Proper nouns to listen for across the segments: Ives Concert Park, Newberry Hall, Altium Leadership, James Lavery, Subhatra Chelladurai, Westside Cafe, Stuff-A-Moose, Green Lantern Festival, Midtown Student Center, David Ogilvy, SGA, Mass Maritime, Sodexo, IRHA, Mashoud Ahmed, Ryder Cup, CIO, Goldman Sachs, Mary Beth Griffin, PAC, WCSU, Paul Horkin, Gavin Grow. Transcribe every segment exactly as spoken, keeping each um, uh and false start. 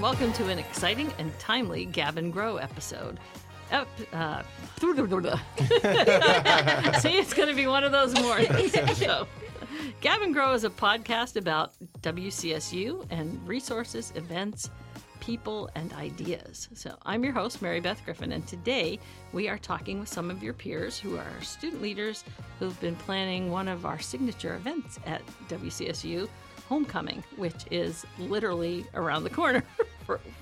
and welcome to an exciting and timely Gavin Grow episode. Up, uh, See, it's going to be one of those mornings. So, Gavin Grow is a podcast about W C S U and resources, events, people, and ideas. So I'm your host, Mary Beth Griffin, and today we are talking with some of your peers who are student leaders who've been planning one of our signature events at W C S U, Homecoming, which is literally around the corner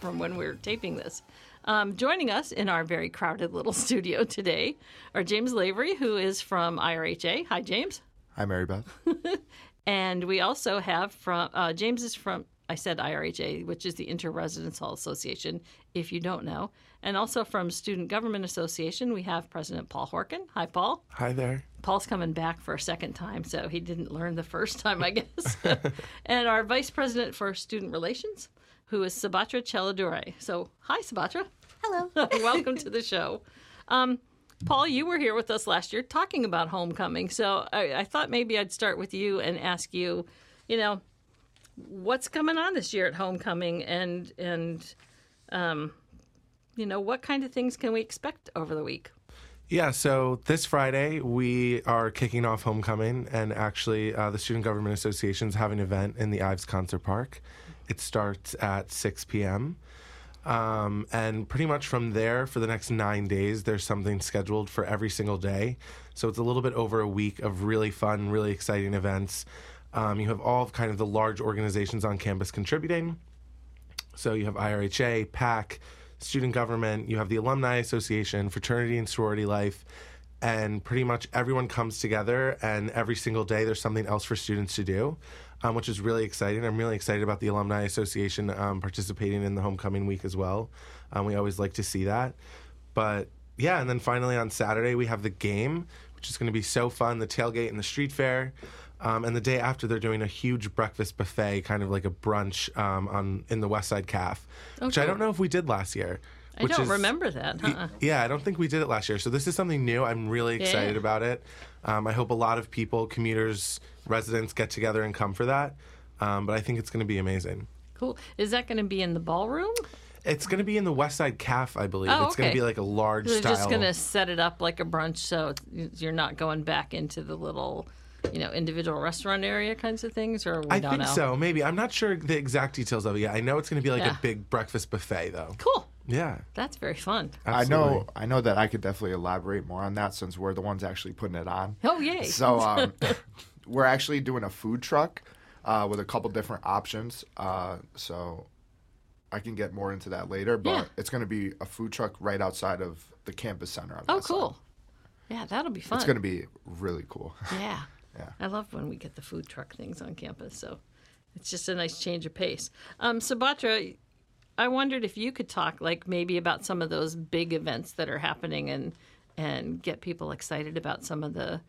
from when we're taping this. Um, joining us in our very crowded little studio today are James Lavery, who is from I R H A. Hi, James. Hi, Mary Beth. And we also have from, uh, James is from, I said I R H A, which is the Inter-Residence Hall Association, if you don't know. And also from Student Government Association, we have President Paul Horkin. Hi, Paul. Hi there. Paul's coming back for a second time, so he didn't learn the first time, I guess. And our Vice President for Student Relations, who is Subhatra Chelladurai. So, hi, Subhatra. Hello. Welcome to the show. Um, Paul, you were here with us last year talking about homecoming, so I, I thought maybe I'd start with you and ask you, you know, what's coming on this year at homecoming, and and um, you know, what kind of things can we expect over the week? Yeah, so this Friday we are kicking off homecoming, and actually uh, the Student Government Association is having an event in the Ives Concert Park. It starts at six p.m. Um, and pretty much from there, for the next nine days, there's something scheduled for every single day. So it's a little bit over a week of really fun, really exciting events. Um, you have all of kind of the large organizations on campus contributing. So you have I R H A, PAC, student government, you have the Alumni Association, fraternity and sorority life, and pretty much everyone comes together, and every single day there's something else for students to do, um, which is really exciting. I'm really excited about the Alumni Association um, participating in the homecoming week as well. Um, we always like to see that. But yeah, and then finally on Saturday we have the game, which is going to be so fun, the tailgate and the street fair. Um, and the day after, they're doing a huge breakfast buffet, kind of like a brunch um, on in the Westside Cafe, okay. Which I don't know if we did last year. I don't is, remember that, huh? Y- yeah, I don't think we did it last year. So this is something new. I'm really excited yeah. about it. Um, I hope a lot of people, commuters, residents get together and come for that. Um, but I think it's going to be amazing. Cool. Is that going to be in the ballroom? It's going to be in the Westside Cafe, I believe. Oh, okay. It's going to be like a large so they're style. They're just going to set it up like a brunch so you're not going back into the little, you know, individual restaurant area kinds of things, or we I don't know? I think so, maybe. I'm not sure the exact details of it yet. I know it's going to be like yeah. a big breakfast buffet, though. Cool. Yeah. That's very fun. Absolutely. I know I know that I could definitely elaborate more on that since we're the ones actually putting it on. Oh, yay. So um, we're actually doing a food truck uh, with a couple different options. Uh, so I can get more into that later, but yeah. it's going to be a food truck right outside of the campus center. On oh, cool. Side. Yeah, that'll be fun. It's going to be really cool. Yeah. Yeah. I love when we get the food truck things on campus, so it's just a nice change of pace. Um, Subhatra, I wondered if you could talk, like, maybe about some of those big events that are happening and and get people excited about some of the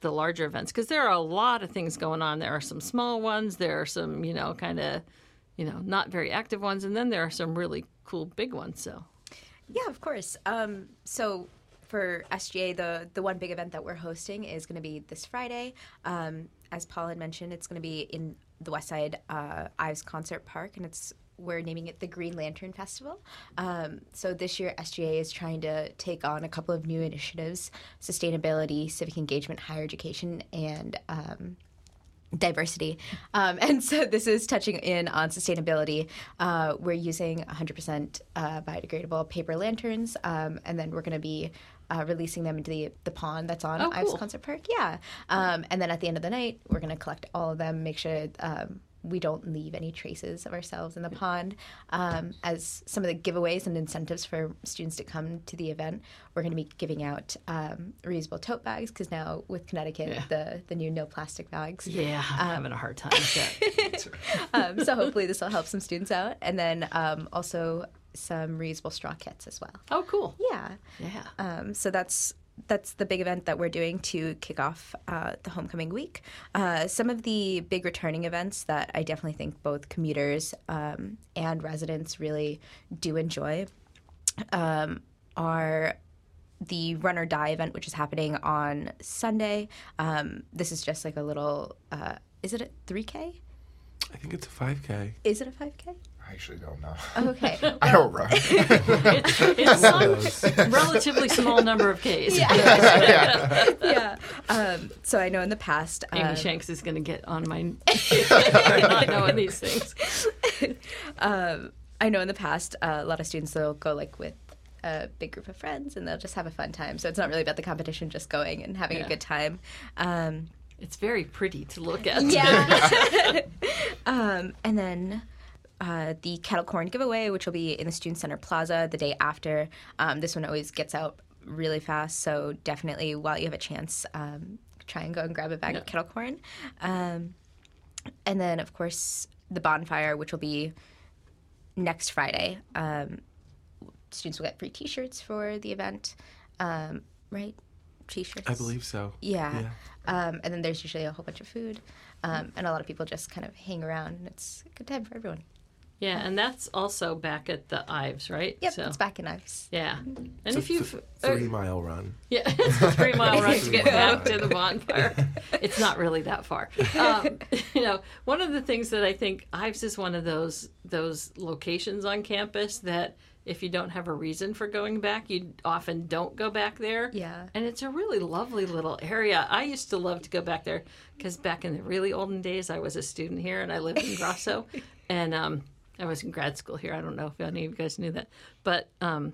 the larger events, because there are a lot of things going on. There are some small ones, there are some, you know, kind of, you know, not very active ones, and then there are some really cool big ones. So, yeah, of course. Um, so. For S G A, the, the one big event that we're hosting is going to be this Friday. Um, as Paul had mentioned, it's going to be in the Westside uh, Ives Concert Park, and it's we're naming it the Green Lantern Festival. Um, so this year, S G A is trying to take on a couple of new initiatives, sustainability, civic engagement, higher education, and um, diversity. Um, and so this is touching in on sustainability. Uh, we're using one hundred percent uh, biodegradable paper lanterns, um, and then we're going to be Uh, releasing them into the, the pond that's on oh, Ives cool. Concert Park. Yeah. Um, and then at the end of the night, we're going to collect all of them, make sure um, we don't leave any traces of ourselves in the pond. Um, as some of the giveaways and incentives for students to come to the event, we're going to be giving out um, reusable tote bags because now with Connecticut, yeah. the, the new no plastic bags. Yeah, I'm um, having a hard time with that. um, so hopefully this will help some students out. And then um, also some reusable straw kits as well. Oh, cool. Yeah. Yeah. Um, so that's that's the big event that we're doing to kick off uh, the homecoming week. Uh, some of the big returning events that I definitely think both commuters um, and residents really do enjoy um, are the Run or Die event, which is happening on Sunday. Um, this is just like a little, uh, is it a three K? I think it's a five K. Is it a five K? I actually don't know. Okay. I don't run. it's it's some relatively small number of Ks. Yeah. yeah. yeah. Um, so I know in the past... Um, Amy Shanks is going to get on my... not knowing these things. um, I know in the past, uh, a lot of students will go like with a big group of friends and they'll just have a fun time. So it's not really about the competition, just going and having yeah. a good time. Um, it's very pretty to look at. Yeah. um, and then... Uh, the kettle corn giveaway, which will be in the Student Center Plaza the day after. Um, this one always gets out really fast, so definitely while you have a chance, um, try and go and grab a bag yeah. of kettle corn. Um, and then, of course, the bonfire, which will be next Friday. Um, students will get free T-shirts for the event, um, right? T-shirts? I believe so. Yeah. yeah. Um, and then there's usually a whole bunch of food, um, and a lot of people just kind of hang around, and it's a good time for everyone. Yeah, and that's also back at the Ives, right? Yep, so, it's back in Ives. Yeah. And it's if you th- three-mile run. Yeah, it's a three-mile run to get back to the bonfire. It's not really that far. Um, you know, one of the things that I think Ives is one of those those locations on campus that if you don't have a reason for going back, you often don't go back there. Yeah. And it's a really lovely little area. I used to love to go back there because back in the really olden days, I was a student here and I lived in Grosso. and... um I was in grad school here. I don't know if any of you guys knew that. But, um,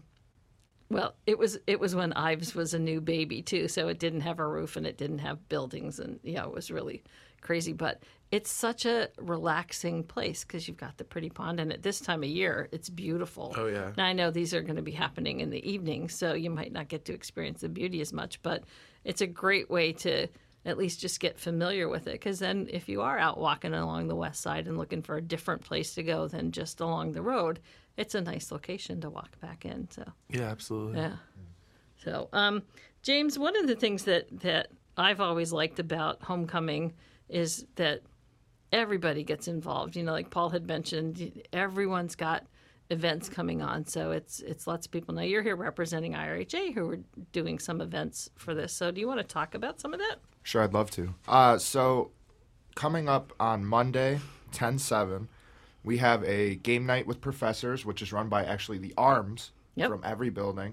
well, it was it was when Ives was a new baby, too. So it didn't have a roof and it didn't have buildings. And, yeah, it was really crazy. But it's such a relaxing place because you've got the pretty pond. And at this time of year, it's beautiful. Oh, yeah. Now, I know these are going to be happening in the evening, so you might not get to experience the beauty as much. But it's a great way to at least just get familiar with it, because then if you are out walking along the west side and looking for a different place to go than just along the road, it's a nice location to walk back in. So yeah, absolutely. Yeah. So, um, James, one of the things that, that I've always liked about homecoming is that everybody gets involved. You know, like Paul had mentioned, everyone's got events coming on, so it's it's lots of people. Now, you're here representing I R H A, who are doing some events for this. So do you want to talk about some of that? Sure, I'd love to. Uh, so coming up on Monday, ten seven, we have a game night with professors, which is run by actually the Arms yep. from every building.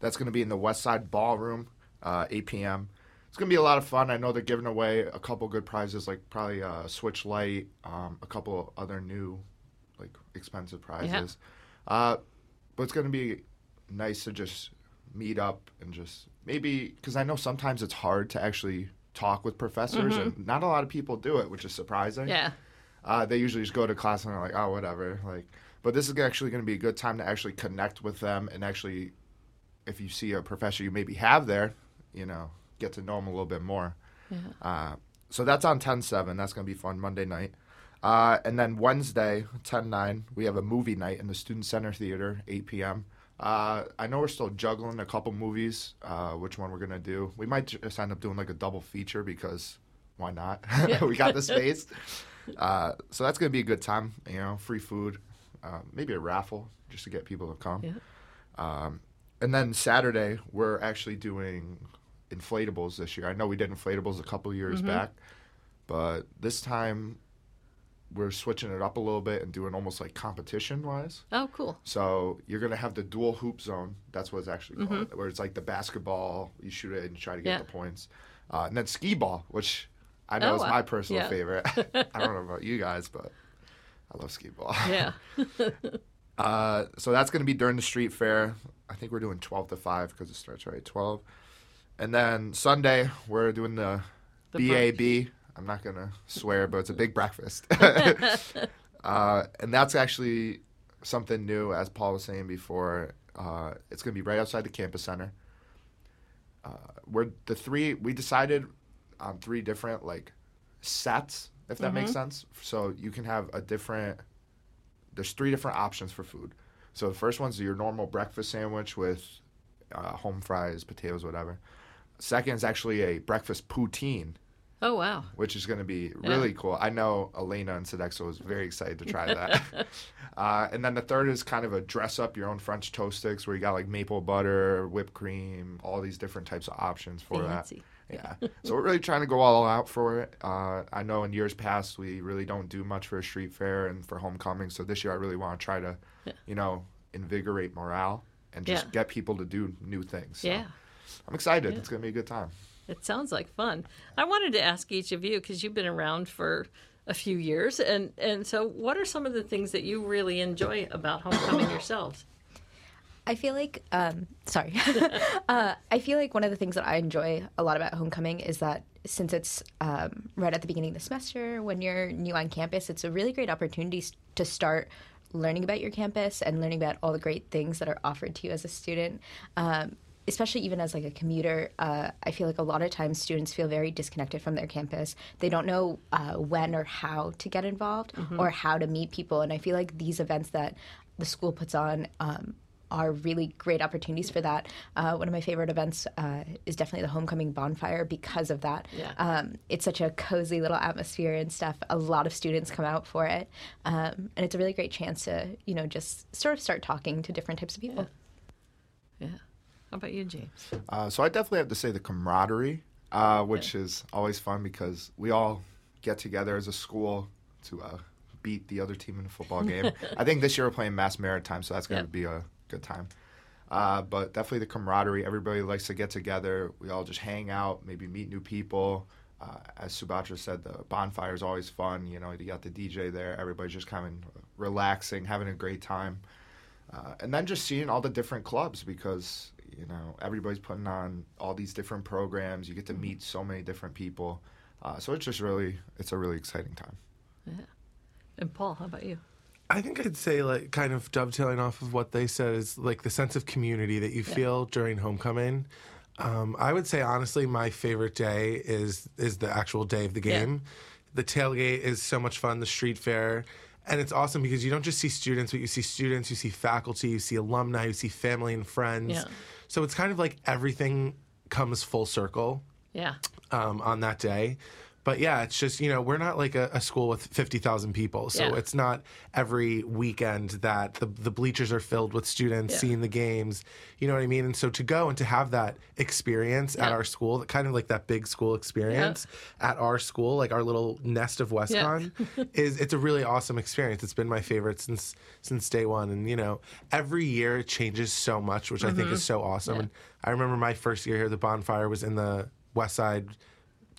That's going to be in the Westside Ballroom, uh, eight p.m. It's going to be a lot of fun. I know they're giving away a couple good prizes, like probably uh, Switch Lite, um, a couple other new, like, expensive prizes. Yep. Uh, but it's going to be nice to just meet up and just maybe, because I know sometimes it's hard to actually talk with professors, mm-hmm. and not a lot of people do it, which is surprising. Yeah, uh, they usually just go to class and they're like, oh, whatever. Like, but this is actually going to be a good time to actually connect with them and actually, if you see a professor you maybe have there, you know, get to know them a little bit more. Yeah. Uh, so that's on ten seven. That's going to be fun Monday night. Uh, and then Wednesday, ten nine, we have a movie night in the Student Center Theater, eight p.m. Uh, I know we're still juggling a couple movies, uh, which one we're going to do. We might just end up doing like a double feature because why not? We got the space. Uh, so that's going to be a good time, you know, free food, uh, maybe a raffle just to get people to come. Yeah. Um, and then Saturday, we're actually doing inflatables this year. I know we did inflatables a couple years mm-hmm. back, but this time we're switching it up a little bit and doing almost like competition-wise. Oh, cool. So you're going to have the dual hoop zone. That's what it's actually called, mm-hmm. where it's like the basketball. You shoot it and try to get yeah. the points. Uh, and then skee ball, which I know oh, is my personal yeah. favorite. I don't know about you guys, but I love skee ball. Yeah. uh, so that's going to be during the street fair. I think we're doing twelve to five because it starts right at twelve. And then Sunday, we're doing the, the B A B. Brunch. I'm not going to swear, but it's a big breakfast. uh, and that's actually something new, as Paul was saying before. Uh, it's going to be right outside the campus center. Uh, we're the three, we decided on three different, like, sets, if that mm-hmm. makes sense. So you can have a different, there's three different options for food. So the first one's your normal breakfast sandwich with uh, home fries, potatoes, whatever. Second is actually a breakfast poutine. Oh, wow. Which is going to be really yeah. cool. I know Elena and Sodexo was very excited to try that. uh, and then the third is kind of a dress-up your own French toast sticks where you got, like, maple butter, whipped cream, all these different types of options for Fancy. That. Yeah. So we're really trying to go all out for it. Uh, I know in years past we really don't do much for a street fair and for homecoming. So this year I really want to try to, yeah. you know, invigorate morale and just yeah. get people to do new things. So yeah. I'm excited. Yeah. It's going to be a good time. It sounds like fun. I wanted to ask each of you, because you've been around for a few years. And, and so what are some of the things that you really enjoy about homecoming yourselves? I feel like, um, sorry, uh, I feel like one of the things that I enjoy a lot about homecoming is that since it's um, right at the beginning of the semester, when you're new on campus, it's a really great opportunity to start learning about your campus and learning about all the great things that are offered to you as a student. Um, especially even as like a commuter, uh, I feel like a lot of times students feel very disconnected from their campus. They don't know uh, when or how to get involved mm-hmm. or how to meet people. And I feel like these events that the school puts on um, are really great opportunities for that. Uh, one of my favorite events uh, is definitely the homecoming bonfire because of that. Yeah. Um, it's such a cozy little atmosphere and stuff. A lot of students come out for it. Um, and it's a really great chance to, you know, just sort of start talking to different types of people. Yeah. yeah. How about you, James? Uh, so I definitely have to say the camaraderie, uh, which yeah. is always fun because we all get together as a school to uh, beat the other team in a football game. I think this year we're playing Mass Maritime, so that's going to yep. be a good time. Uh, but definitely the camaraderie. Everybody likes to get together. We all just hang out, maybe meet new people. Uh, as Subhatra said, the bonfire is always fun. You know, you got the D J there. Everybody's just kind of relaxing, having a great time. Uh, and then just seeing all the different clubs because, you know, everybody's putting on all these different programs. You get to meet so many different people. Uh, so it's just really, it's a really exciting time. Yeah. And Paul, how about you? I think I'd say, like, kind of dovetailing off of what they said is, like, the sense of community that you yeah. feel during homecoming. Um, I would say, honestly, my favorite day is is the actual day of the game. Yeah. The tailgate is so much fun, the street fair. And it's awesome because you don't just see students, but you see students, you see faculty, you see alumni, you see family and friends. Yeah. So it's kind of like everything comes full circle yeah. um, on that day. But, yeah, it's just, you know, we're not like a, a school with fifty thousand people. So yeah. it's not every weekend that the, the bleachers are filled with students yeah. seeing the games. You know what I mean? And so to go and to have that experience yeah. at our school, kind of like that big school experience yeah. at our school, like our little nest of WestConn, yeah. is it's a really awesome experience. It's been my favorite since since day one. And, you know, every year it changes so much, which mm-hmm. I think is so awesome. Yeah. And I remember my first year here, the bonfire was in the Westside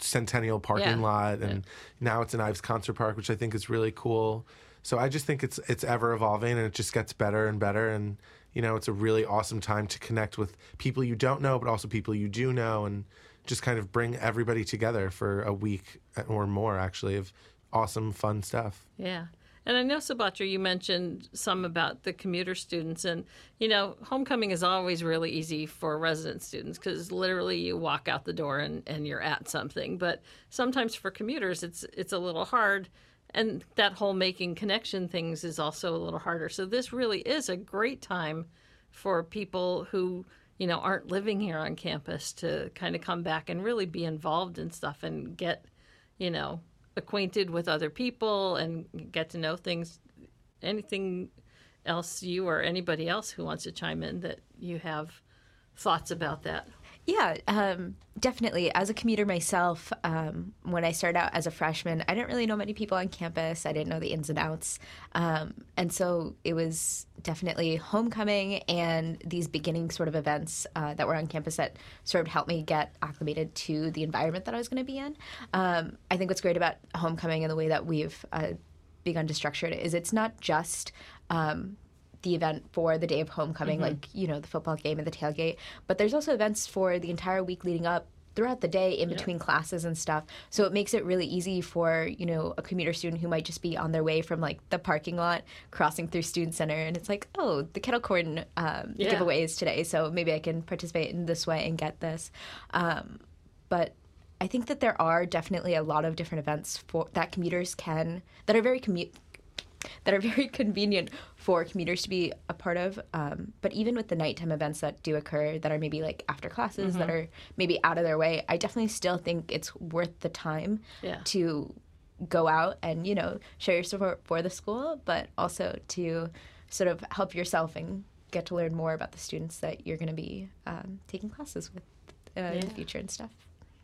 Centennial parking yeah. lot, and yeah. now it's in Ives Concert Park, which I think is really cool. So I just think it's it's ever evolving, and it just gets better and better. And you know, it's a really awesome time to connect with people you don't know, but also people you do know, and just kind of bring everybody together for a week or more, actually, of awesome, fun stuff. Yeah. And I know, Subhatra, you mentioned some about the commuter students. And, you know, homecoming is always really easy for resident students because literally you walk out the door and, and you're at something. But sometimes for commuters, it's it's a little hard. And that whole making connection things is also a little harder. So this really is a great time for people who, you know, aren't living here on campus to kind of come back and really be involved in stuff and get, you know, acquainted with other people and get to know things. Anything else you or anybody else who wants to chime in that you have thoughts about that? Yeah, um, definitely. As a commuter myself, um, when I started out as a freshman, I didn't really know many people on campus. I didn't know the ins and outs. Um, and so it was definitely homecoming and these beginning sort of events uh, that were on campus that sort of helped me get acclimated to the environment that I was going to be in. Um, I think what's great about homecoming and the way that we've uh, begun to structure it is it's not just um, – the event for the day of homecoming, mm-hmm. like, you know, the football game and the tailgate. But there's also events for the entire week leading up throughout the day in yeah. between classes and stuff. So it makes it really easy for, you know, a commuter student who might just be on their way from, like, the parking lot crossing through Student Center. And it's like, oh, the kettle corn um, yeah. giveaway is today, so maybe I can participate in this way and get this. Um, but I think that there are definitely a lot of different events for that commuters can, that are very commu- that are very convenient for commuters to be a part of. Um, but even with the nighttime events that do occur that are maybe like after classes, mm-hmm. that are maybe out of their way, I definitely still think it's worth the time yeah. to go out and, you know, show your support for the school, but also to sort of help yourself and get to learn more about the students that you're going to be um, taking classes with uh, yeah. in the future and stuff.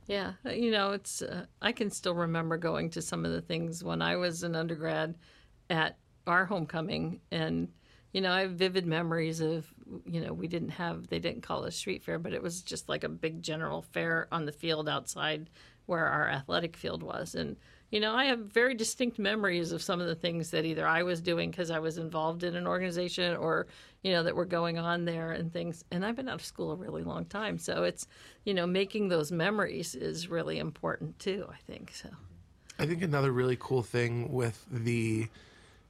Yeah. You know, it's uh, I can still remember going to some of the things when I was an undergrad at our homecoming. And, you know, I have vivid memories of, you know, we didn't have, they didn't call it a street fair, but it was just like a big general fair on the field outside where our athletic field was. And, you know, I have very distinct memories of some of the things that either I was doing because I was involved in an organization or, you know, that were going on there and things. And I've been out of school a really long time. So it's, you know, making those memories is really important too, I think. So I think another really cool thing with the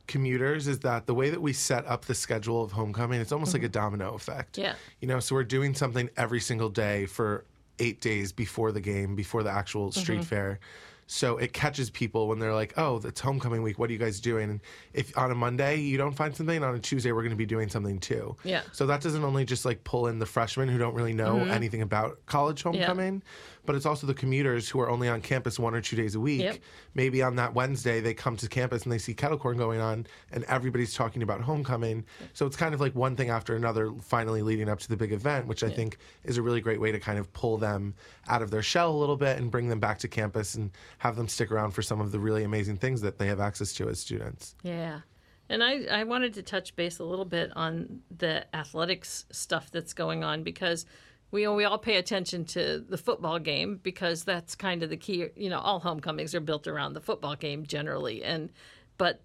commuters is that the way that we set up the schedule of homecoming, it's almost mm-hmm. like a domino effect. Yeah. You know, so we're doing something every single day for eight days before the game, before the actual street mm-hmm. fair. So it catches people when they're like, oh, it's homecoming week. What are you guys doing? And if on a Monday you don't find something, on a Tuesday we're going to be doing something too. Yeah. So that doesn't only just like pull in the freshmen who don't really know mm-hmm. anything about college homecoming, yeah. but it's also the commuters who are only on campus one or two days a week. Yep. Maybe on that Wednesday they come to campus and they see kettlecorn going on and everybody's talking about homecoming. So it's kind of like one thing after another finally leading up to the big event, which I yeah. think is a really great way to kind of pull them out of their shell a little bit and bring them back to campus and have them stick around for some of the really amazing things that they have access to as students. Yeah. And I, I wanted to touch base a little bit on the athletics stuff that's going on, because we we all pay attention to the football game because that's kind of the key. You know, all homecomings are built around the football game generally. And but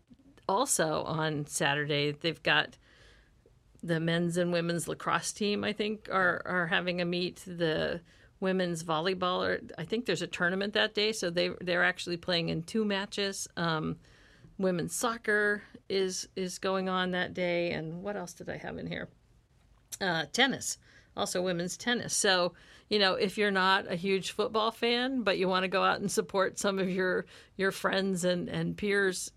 also on Saturday, they've got the men's and women's lacrosse team, I think, are, are having a meet. The women's volleyball, or I think there's a tournament that day, so they they're actually playing in two matches. Um, women's soccer is is going on that day, and what else did I have in here? Uh, tennis, also women's tennis. So you know, if you're not a huge football fan, but you want to go out and support some of your your friends and and peers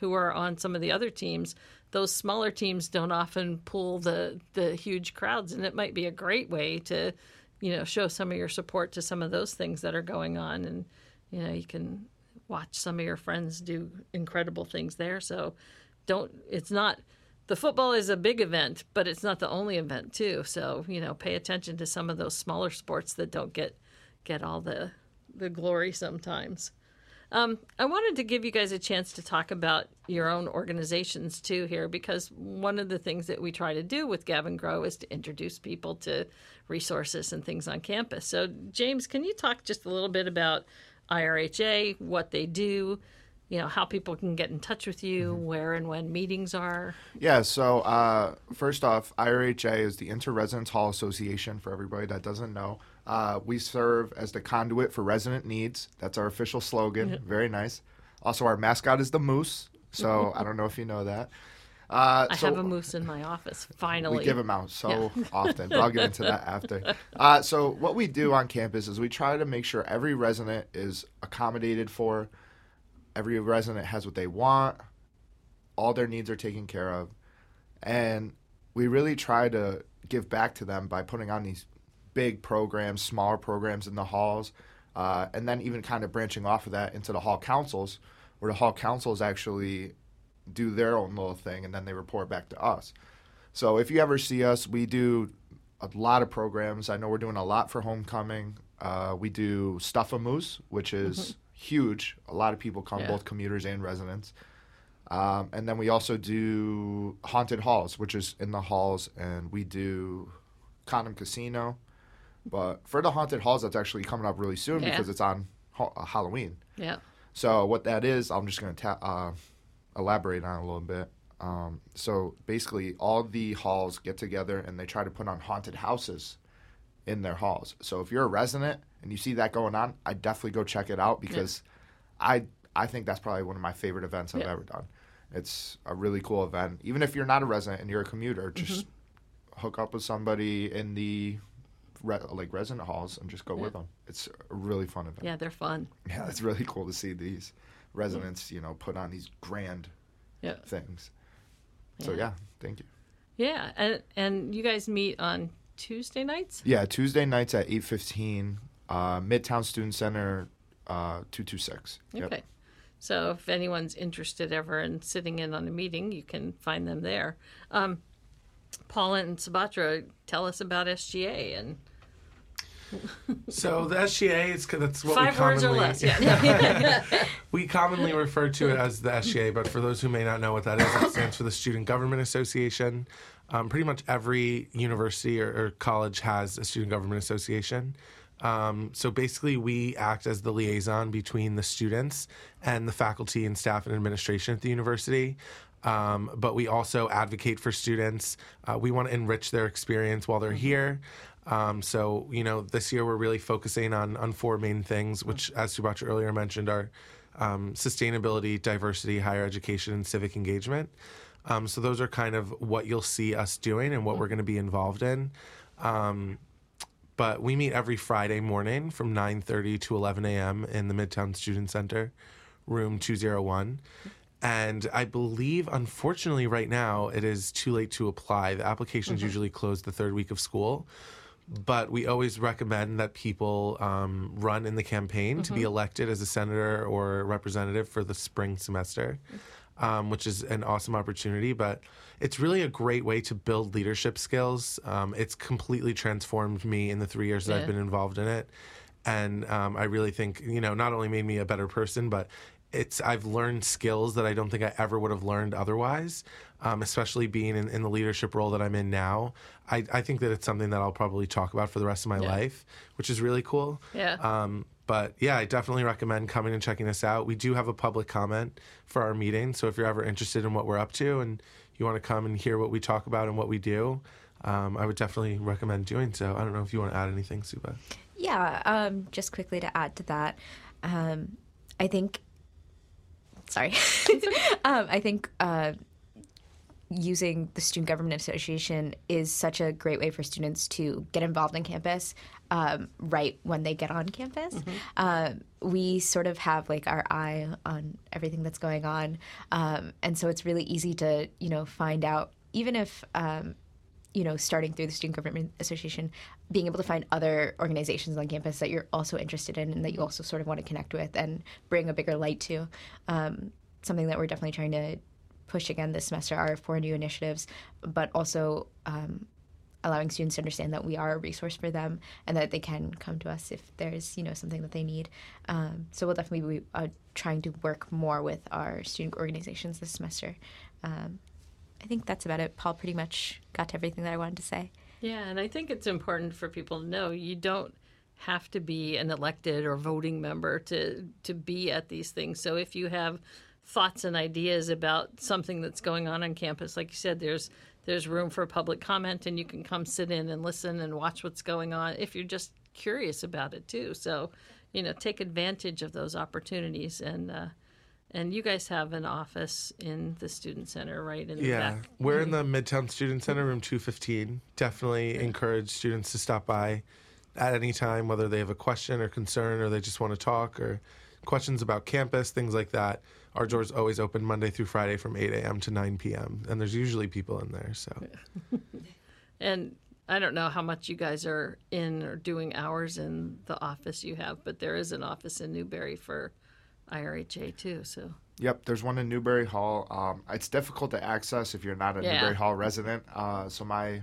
who are on some of the other teams, those smaller teams don't often pull the the huge crowds, and it might be a great way to, you know, show some of your support to some of those things that are going on. And, you know, you can watch some of your friends do incredible things there. So don't, it's not, the football is a big event, but it's not the only event too. So, you know, pay attention to some of those smaller sports that don't get, get all the, the glory sometimes. Um, I wanted to give you guys a chance to talk about your own organizations too here, because one of the things that we try to do with Gavin Grow is to introduce people to resources and things on campus. So, James, can you talk just a little bit about I R H A, what they do, you know, how people can get in touch with you, mm-hmm. where and when meetings are? Yeah, so uh, first off, I R H A is the Inter-Residence Hall Association, for everybody that doesn't know. Uh, we serve as the conduit for resident needs. That's our official slogan. Yep. Very nice. Also, our mascot is the moose. So I don't know if you know that. Uh, I so have a moose in my office, finally. We give them out so yeah. often, but I'll get into that after. Uh, so what we do on campus is we try to make sure every resident is accommodated for, every resident has what they want, all their needs are taken care of. And we really try to give back to them by putting on these big programs, smaller programs in the halls, uh, and then even kind of branching off of that into the hall councils, where the hall councils actually do their own little thing, and then they report back to us. So if you ever see us, we do a lot of programs. I know we're doing a lot for homecoming. Uh, we do Stuff-A-Moose, which is mm-hmm. huge. A lot of people come, yeah. both commuters and residents. Um, and then we also do Haunted Halls, which is in the halls, and we do Condom Casino. But for the Haunted Halls, that's actually coming up really soon yeah. because it's on ha- Halloween. Yeah. So what that is, I'm just going to ta- uh, elaborate on it a little bit. Um, so basically, all the halls get together and they try to put on haunted houses in their halls. So if you're a resident and you see that going on, I definitely go check it out, because yeah. I I think that's probably one of my favorite events I've yeah. ever done. It's a really cool event. Even if you're not a resident and you're a commuter, just mm-hmm. hook up with somebody in the Re- like resident halls and just go yeah. with them. It's a really fun event. Yeah, they're fun. Yeah, it's really cool to see these residents, yeah. you know, put on these grand yeah. things. So yeah. yeah, thank you. Yeah, and and you guys meet on Tuesday nights? Yeah, Tuesday nights at eight fifteen, uh, Midtown Student Center, uh, two two six. Okay, yep. So if anyone's interested ever in sitting in on a meeting, you can find them there. Um, Paul and Subhatra, tell us about S G A and. So the S G A, it's that's what Five we commonly words or less, yeah. we commonly refer to it as the S G A, but for those who may not know what that is, it stands for the Student Government Association. Um, pretty much every university or, or college has a student government association. Um, so basically, we act as the liaison between the students and the faculty and staff and administration at the university. Um, but we also advocate for students. Uh, we want to enrich their experience while they're here. Um, so, you know, this year we're really focusing on, on four main things, which, as Subhatra earlier mentioned, are um, sustainability, diversity, higher education, and civic engagement. Um, so those are kind of what you'll see us doing and what we're going to be involved in. Um, but we meet every Friday morning from nine thirty to eleven a.m. in the Midtown Student Center, room two oh one. And I believe, unfortunately, right now, it is too late to apply. The applications mm-hmm. usually close the third week of school. But we always recommend that people um, run in the campaign mm-hmm. to be elected as a senator or representative for the spring semester, um, which is an awesome opportunity. But it's really a great way to build leadership skills. Um, it's completely transformed me in the three years that yeah. I've been involved in it. And um, I really think, you know, not only made me a better person, but It's I've learned skills that I don't think I ever would have learned otherwise, um, especially being in, in the leadership role that I'm in now. I, I think that it's something that I'll probably talk about for the rest of my yeah. life, which is really cool. Yeah. Um, but, yeah, I definitely recommend coming and checking us out. We do have a public comment for our meeting, so if you're ever interested in what we're up to and you want to come and hear what we talk about and what we do, um, I would definitely recommend doing so. I don't know if you want to add anything, Subha. Yeah, um, just quickly to add to that, um, I think... Sorry. um, I think uh, using the Student Government Association is such a great way for students to get involved on campus um, right when they get on campus. Mm-hmm. Uh, we sort of have like our eye on everything that's going on. Um, and so it's really easy to, you know, find out, even if, um, you know, starting through the Student Government Association, being able to find other organizations on campus that you're also interested in and that you also sort of want to connect with and bring a bigger light to. Um, something that we're definitely trying to push again this semester are four new initiatives, but also um, allowing students to understand that we are a resource for them and that they can come to us if there's, you know, something that they need. Um, so we'll definitely be uh, trying to work more with our student organizations this semester. Um, I think that's about it. Paul pretty much got to everything that I wanted to say. Yeah, and I think it's important for people to know you don't have to be an elected or voting member to to be at these things. So if you have thoughts and ideas about something that's going on on campus, like you said, there's there's room for public comment, and you can come sit in and listen and watch what's going on if you're just curious about it too. So, you know, take advantage of those opportunities. And uh, and you guys have an office in the student center, right? In the yeah, back. We're in the Midtown Student Center, room two fifteen. Definitely yeah. encourage students to stop by at any time, whether they have a question or concern or they just want to talk or questions about campus, things like that. Our door's always open Monday through Friday from eight a.m. to nine p.m., and there's usually people in there. So, yeah. And I don't know how much you guys are in or doing hours in the office you have, but there is an office in Newberry for I R H A too, so. Yep, there's one in Newberry Hall. Um, it's difficult to access if you're not a yeah. Newberry Hall resident. Uh, so my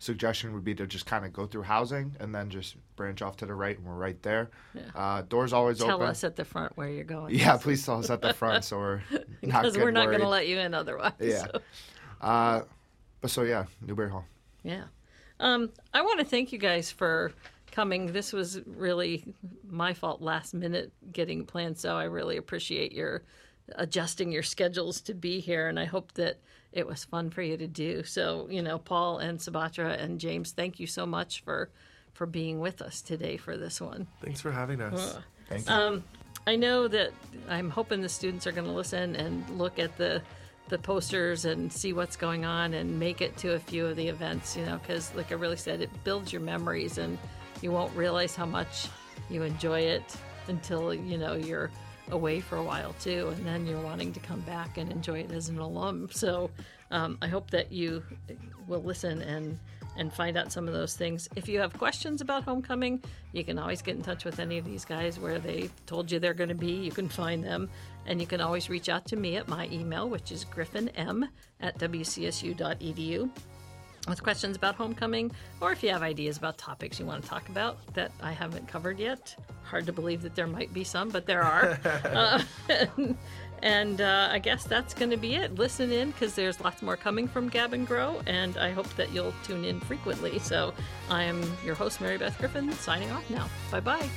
suggestion would be to just kind of go through housing and then just branch off to the right, and we're right there. Yeah. Uh, doors always tell open. Tell us at the front where you're going. Yeah, please tell us at the front, so we're not because we're not going to let you in otherwise. Yeah. So. Uh, but so yeah, Newberry Hall. Yeah, um, I want to thank you guys for coming. This was really my fault last minute getting planned, so I really appreciate your adjusting your schedules to be here, and I hope that it was fun for you to do. So, you know, Paul and Subhatra and James, thank you so much for, for being with us today for this one. Thanks for having us. Uh, thank you. Um, I know that I'm hoping the students are going to listen and look at the the posters and see what's going on and make it to a few of the events, you know, because like I really said, it builds your memories and you won't realize how much you enjoy it until, you know, you're away for a while, too. And then you're wanting to come back and enjoy it as an alum. So um, I hope that you will listen and, and find out some of those things. If you have questions about homecoming, you can always get in touch with any of these guys where they told you they're going to be. You can find them. And you can always reach out to me at my email, which is griffinm at w c s u dot e d u. with questions about homecoming, or if you have ideas about topics you want to talk about that I haven't covered yet. Hard to believe that there might be some, but there are. uh, and and uh, I guess that's going to be it. Listen in, because there's lots more coming from Gab and Grow, and I hope that you'll tune in frequently. So I am your host, Mary Beth Griffin, signing off now. Bye-bye.